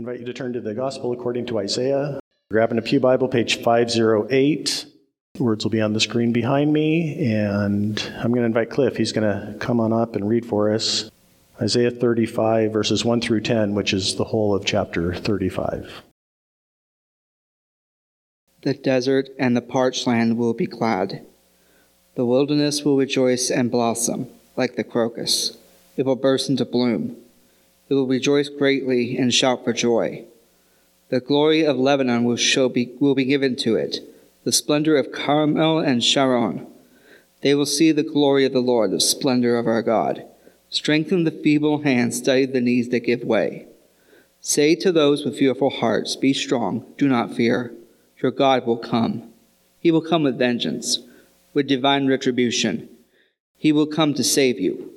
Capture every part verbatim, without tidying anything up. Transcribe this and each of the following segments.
I invite you to turn to the Gospel according to Isaiah. Grabbing a Pew Bible, page five oh eight. Words will be on the screen behind me, and I'm going to invite Cliff. He's going to come on up and read for us Isaiah thirty-five, verses one through ten, which is the whole of chapter thirty-five. The desert and the parched land will be glad. The wilderness will rejoice and blossom like the crocus. It will burst into bloom. It will rejoice greatly and shout for joy. The glory of Lebanon will, show be, will be given to it, the splendor of Carmel and Sharon. They will see the glory of the Lord, the splendor of our God. Strengthen the feeble hands, steady the knees that give way. Say to those with fearful hearts, be strong, do not fear. Your God will come. He will come with vengeance, with divine retribution. He will come to save you.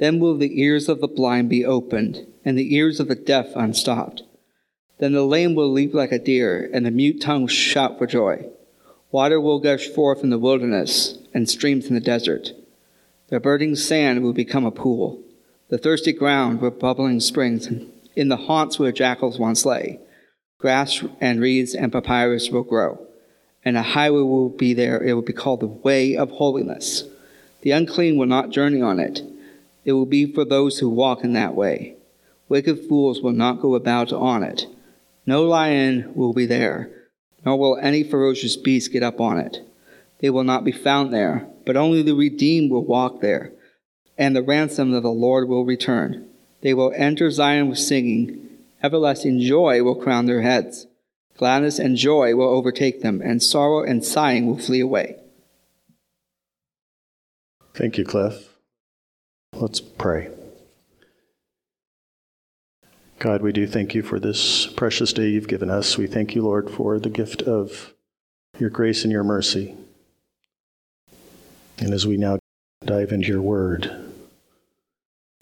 Then will the ears of the blind be opened, and the ears of the deaf unstopped. Then the lame will leap like a deer, and the mute tongue will shout for joy. Water will gush forth in the wilderness, and streams in the desert. The burning sand will become a pool, the thirsty ground with bubbling springs, in the haunts where jackals once lay. Grass and reeds and papyrus will grow, and a highway will be there. It will be called the way of holiness. The unclean will not journey on it. It will be for those who walk in that way. Wicked fools will not go about on it. No lion will be there, nor will any ferocious beast get up on it. They will not be found there, but only the redeemed will walk there, and the ransom of the Lord will return. They will enter Zion with singing. Everlasting joy will crown their heads. Gladness and joy will overtake them, and sorrow and sighing will flee away. Thank you, Cliff. Let's pray. God, we do thank you for this precious day you've given us. We thank you, Lord, for the gift of your grace and your mercy. And as we now dive into your word,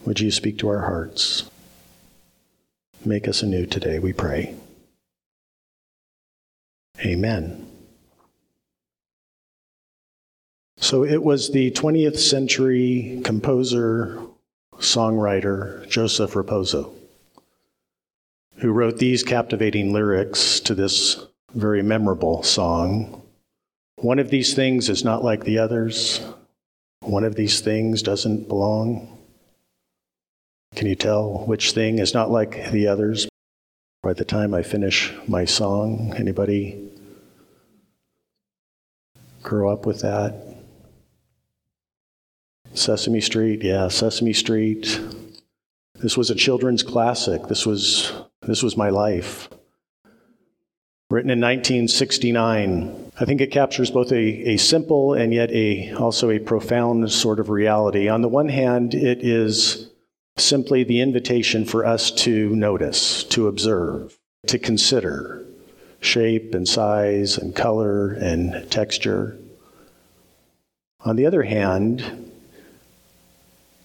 would you speak to our hearts? Make us anew today, we pray. Amen. So it was the twentieth century composer, songwriter, Joseph Raposo, who wrote these captivating lyrics to this very memorable song. One of these things is not like the others. One of these things doesn't belong. Can you tell which thing is not like the others by the time I finish my song? Anybody grow up with that? Sesame Street, yeah, Sesame Street. This was a children's classic. This was this was my life. Written in nineteen sixty-nine. I think it captures both a, a simple and yet a also a profound sort of reality. On the one hand, it is simply the invitation for us to notice, to observe, to consider shape and size and color and texture. On the other hand,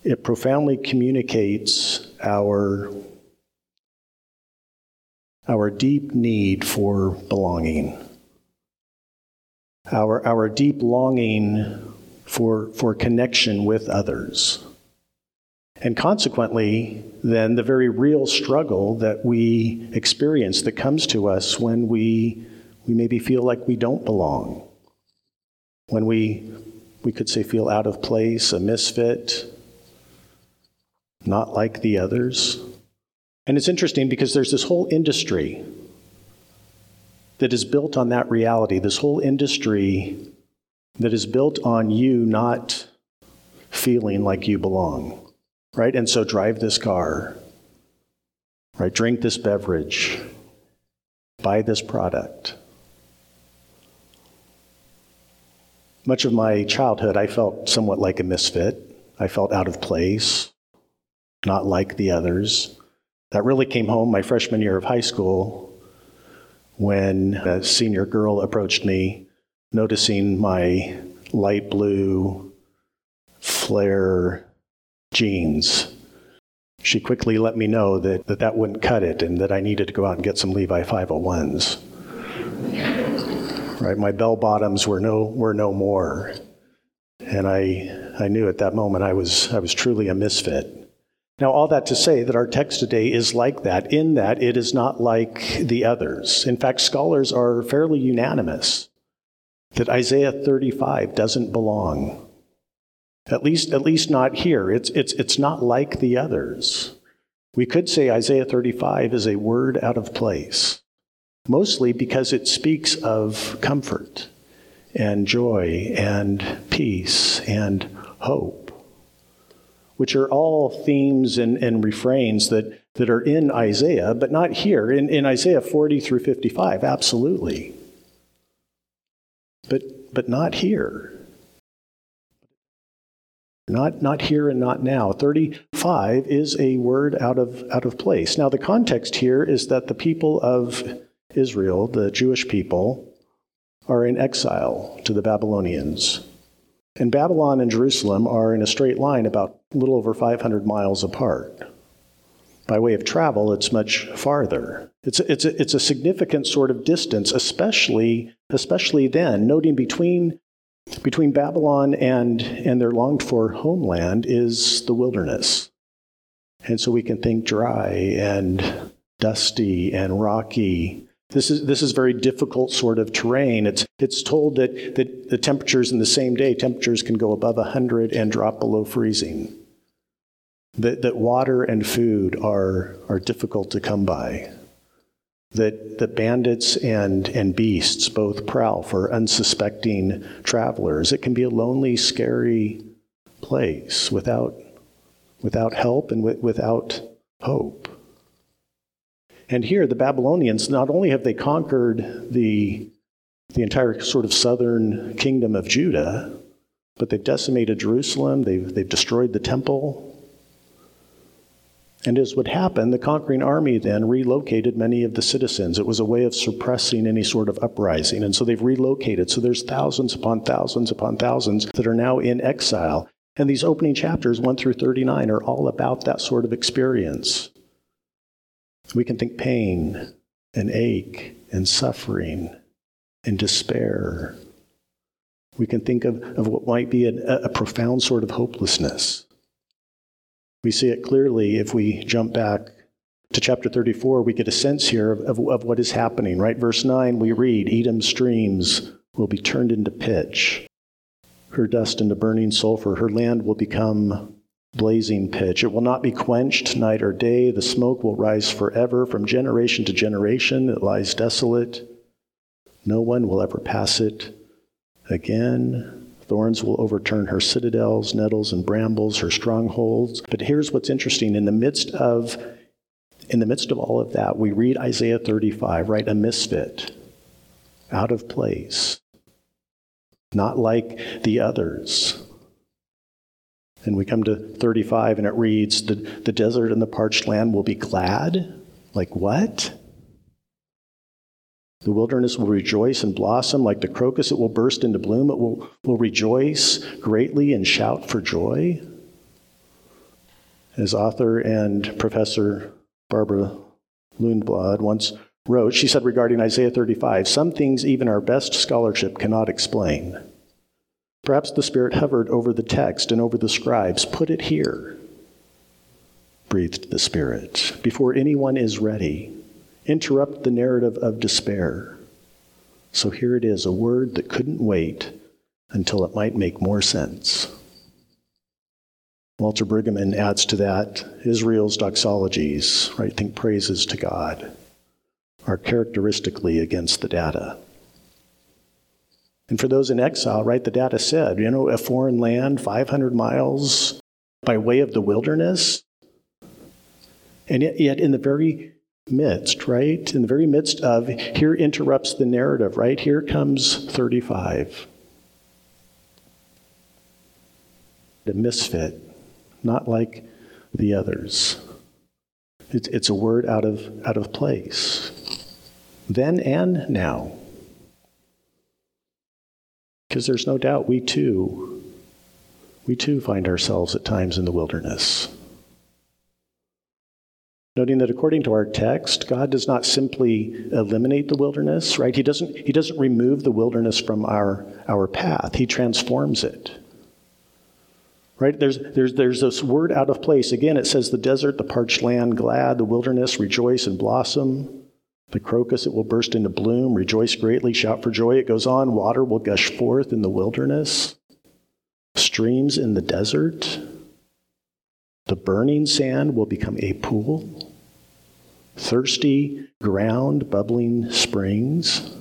it profoundly communicates our, our deep need for belonging, our, our deep longing for, for connection with others, and consequently, then, the very real struggle that we experience that comes to us when we, we maybe feel like we don't belong, when we, we could say, feel out of place, a misfit, not like the others. And it's interesting because there's this whole industry that is built on that reality, this whole industry that is built on you not feeling like you belong, right? And so drive this car, right? Drink this beverage, buy this product. Much of my childhood, I felt somewhat like a misfit. I felt out of place, not like the others. That really came home my freshman year of high school when a senior girl approached me, noticing my light blue flare jeans. She quickly let me know that that, that wouldn't cut it and that I needed to go out and get some Levi five oh ones. Right, my bell bottoms were no were no more. And I I knew at that moment I was I was truly a misfit. Now, all that to say that our text today is like that, in that it is not like the others. In fact, scholars are fairly unanimous that Isaiah thirty-five doesn't belong. At least, at least not here. It's, it's, it's not like the others. We could say Isaiah thirty-five is a word out of place, mostly because it speaks of comfort and joy and peace and hope, which are all themes and, and refrains that, that are in Isaiah, but not here. In, in Isaiah forty through fifty-five, absolutely. But but not here. Not not here and not now. thirty-five is a word out of out of place. Now, the context here is that the people of Israel, the Jewish people, are in exile to the Babylonians. And Babylon and Jerusalem are in a straight line about a little over five hundred miles apart. By way of travel, it's much farther. It's a, it's a, it's a significant sort of distance, especially especially then. Noting between between Babylon and, and their longed-for homeland is the wilderness. And so we can think dry and dusty and rocky. This is this is very difficult sort of terrain. It's it's told that, that the temperatures in the same day, temperatures can go above one hundred and drop below freezing. That that water and food are are difficult to come by. That the bandits and, and beasts both prowl for unsuspecting travelers. It can be a lonely, scary place without without help and w- without hope. And here, the Babylonians, not only have they conquered the, the entire sort of southern kingdom of Judah, but they've decimated Jerusalem, they've, they've destroyed the temple. And as would happen, the conquering army then relocated many of the citizens. It was a way of suppressing any sort of uprising, and so they've relocated. So there's thousands upon thousands upon thousands that are now in exile. And these opening chapters, one through thirty-nine, are all about that sort of experience. We can think pain and ache and suffering and despair. We can think of, of what might be a, a profound sort of hopelessness. We see it clearly if we jump back to chapter thirty-four. We get a sense here of, of, of what is happening, right? Verse nine, we read, Edom's streams will be turned into pitch, her dust into burning sulfur, her land will become blazing pitch. It will not be quenched night or day. The smoke will rise forever from generation to generation. It lies desolate. No one will ever pass it again. Thorns will overturn her citadels, nettles and brambles, her strongholds. But here's what's interesting. In the midst of, in the midst of all of that, we read Isaiah thirty-five, right? A misfit, out of place, not like the others. And we come to thirty-five, and it reads, the, the desert and the parched land will be glad. Like what? The wilderness will rejoice and blossom. Like the crocus, it will burst into bloom. It will, will rejoice greatly and shout for joy. As author and professor Barbara Lundblad once wrote, she said regarding Isaiah thirty-five, some things even our best scholarship cannot explain. Perhaps the Spirit hovered over the text and over the scribes. Put it here, breathed the Spirit, before anyone is ready. Interrupt the narrative of despair. So here it is, a word that couldn't wait until it might make more sense. Walter Brueggemann adds to that, Israel's doxologies, right, think praises to God, are characteristically against the data. And for those in exile, right, the data said, you know, a foreign land, five hundred miles by way of the wilderness. And yet, yet in the very midst, right, in the very midst of, here interrupts the narrative, right? Here comes thirty-five. The misfit, not like the others. It's, it's a word out of, out of place. Then and now. Because there's no doubt we too, we too find ourselves at times in the wilderness. Noting that according to our text, God does not simply eliminate the wilderness, right? He doesn't, he doesn't remove the wilderness from our, our path. He transforms it. Right? There's there's there's this word out of place. Again, it says the desert, the parched land, glad, the wilderness, rejoice and blossom. The crocus, it will burst into bloom, rejoice greatly, shout for joy. It goes on, water will gush forth in the wilderness, streams in the desert. The burning sand will become a pool, thirsty ground, bubbling springs.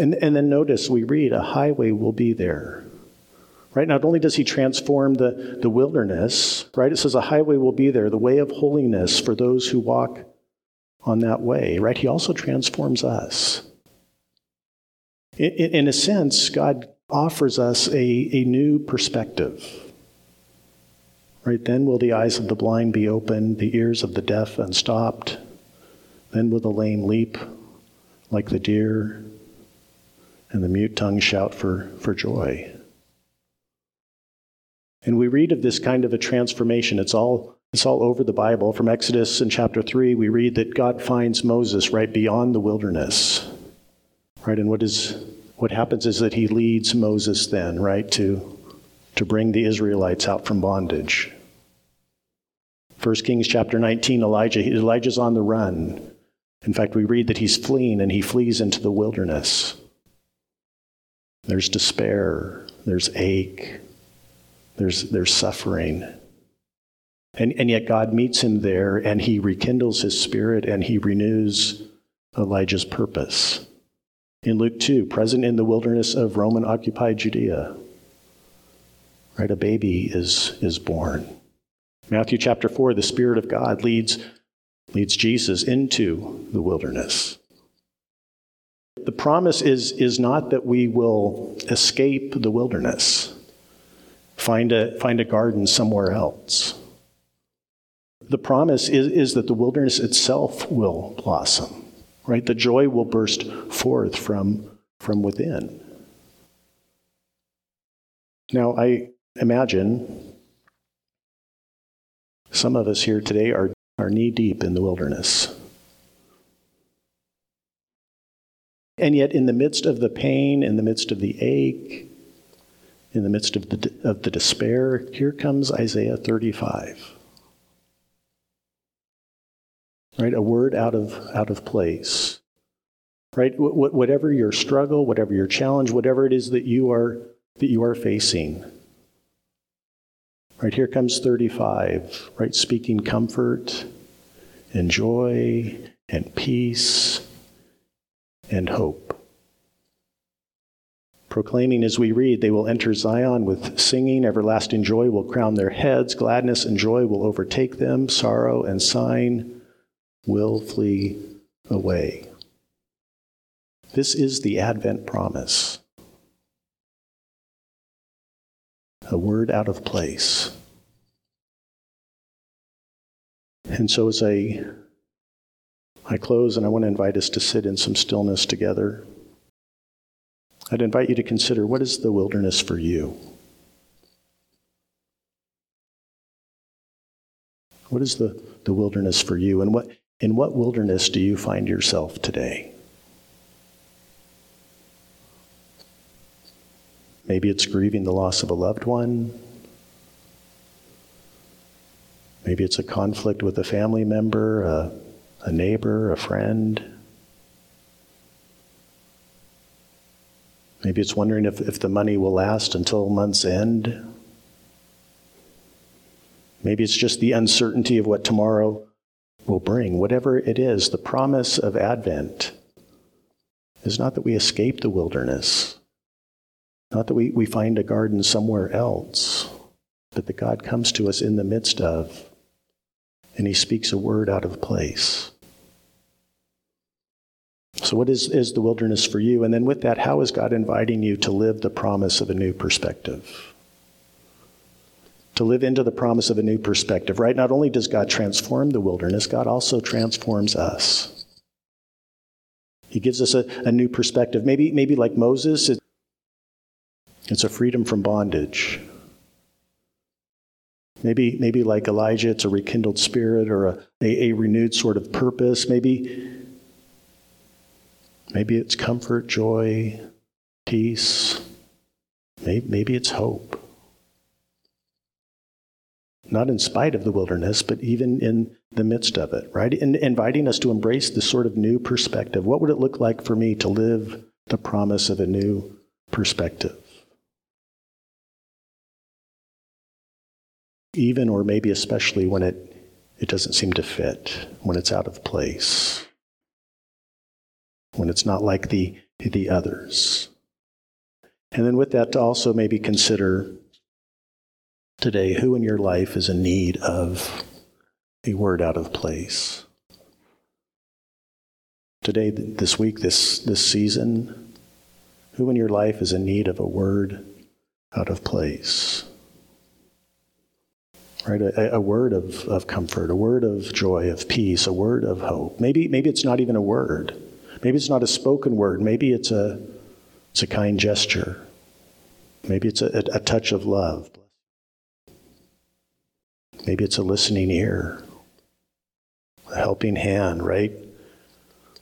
And, and then notice, we read, a highway will be there. Right? Not only does he transform the, the wilderness, right? It says a highway will be there, the way of holiness for those who walk on that way, right? He also transforms us. In, in a sense, God offers us a, a new perspective. Right? Then will the eyes of the blind be opened, the ears of the deaf unstopped. Then will the lame leap like the deer, and the mute tongue shout for, for joy. And we read of this kind of a transformation. It's all it's all over the Bible. From Exodus in chapter three, we read that God finds Moses right beyond the wilderness. Right, and what is what happens is that he leads Moses then, right, to, to bring the Israelites out from bondage. First Kings chapter nineteen, Elijah, Elijah's on the run. In fact, we read that he's fleeing and he flees into the wilderness. There's despair, there's ache, there's there's suffering. And, and yet God meets him there, and he rekindles his spirit, and he renews Elijah's purpose. In Luke two, present in the wilderness of Roman-occupied Judea, right, a baby is, is born. Matthew chapter four, the Spirit of God leads, leads Jesus into the wilderness. The promise is, is not that we will escape the wilderness, find a, find a garden somewhere else. The promise is, is that the wilderness itself will blossom, right? The joy will burst forth from, from within. Now, I imagine some of us here today are, are knee-deep in the wilderness. And yet, in the midst of the pain, in the midst of the ache, in the midst of the of the despair, here comes Isaiah thirty-five. Right, a word out of out of place. Right, Wh- whatever your struggle, whatever your challenge, whatever it is that you are that you are facing. Right, here comes thirty-five. Right, speaking comfort, and joy, and peace. And hope. Proclaiming as we read, they will enter Zion with singing, everlasting joy will crown their heads, gladness and joy will overtake them, sorrow and sighing will flee away. This is the Advent promise. A word out of place. And so as I I close, and I want to invite us to sit in some stillness together. I'd invite you to consider, what is the wilderness for you? What is the, the wilderness for you? And what in what wilderness do you find yourself today? Maybe it's grieving the loss of a loved one. Maybe it's a conflict with a family member, a a neighbor, a friend. Maybe it's wondering if, if the money will last until month's end. Maybe it's just the uncertainty of what tomorrow will bring. Whatever it is, the promise of Advent is not that we escape the wilderness, not that we, we find a garden somewhere else, but that God comes to us in the midst of, and he speaks a word out of place. So what is, is the wilderness for you? And then with that, how is God inviting you to live the promise of a new perspective? To live into the promise of a new perspective, right? Not only does God transform the wilderness, God also transforms us. He gives us a, a new perspective. Maybe, maybe like Moses, it, it's a freedom from bondage. Maybe maybe like Elijah, it's a rekindled spirit or a, a, a renewed sort of purpose. Maybe, maybe it's comfort, joy, peace. Maybe, maybe it's hope. not in spite of the wilderness, but even in the midst of it, right? And inviting us to embrace this sort of new perspective. What would it look like for me to live the promise of a new perspective? Even, or maybe especially, when it, it doesn't seem to fit, when it's out of place, when it's not like the, the others. And then with that, to also maybe consider today, who in your life is in need of a word out of place? Today, this week, this, this season, who in your life is in need of a word out of place? Right, a, a word of, of comfort, a word of joy, of peace, a word of hope. Maybe maybe it's not even a word. Maybe it's not a spoken word. Maybe it's a it's a kind gesture. Maybe it's a, a, a touch of love. Maybe it's a listening ear, a helping hand, right?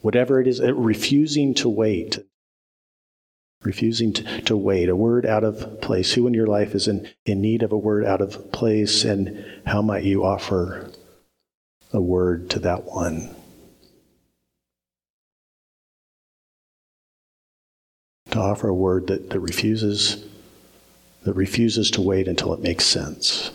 Whatever it is, it, refusing to wait. Refusing to, to wait, a word out of place. Who in your life is in, in need of a word out of place, and how might you offer a word to that one? To offer a word that, that refuses, that refuses to wait until it makes sense.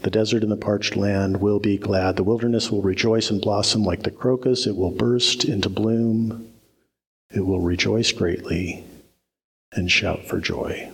The desert and the parched land will be glad. The wilderness will rejoice and blossom like the crocus. It will burst into bloom. It will rejoice greatly and shout for joy.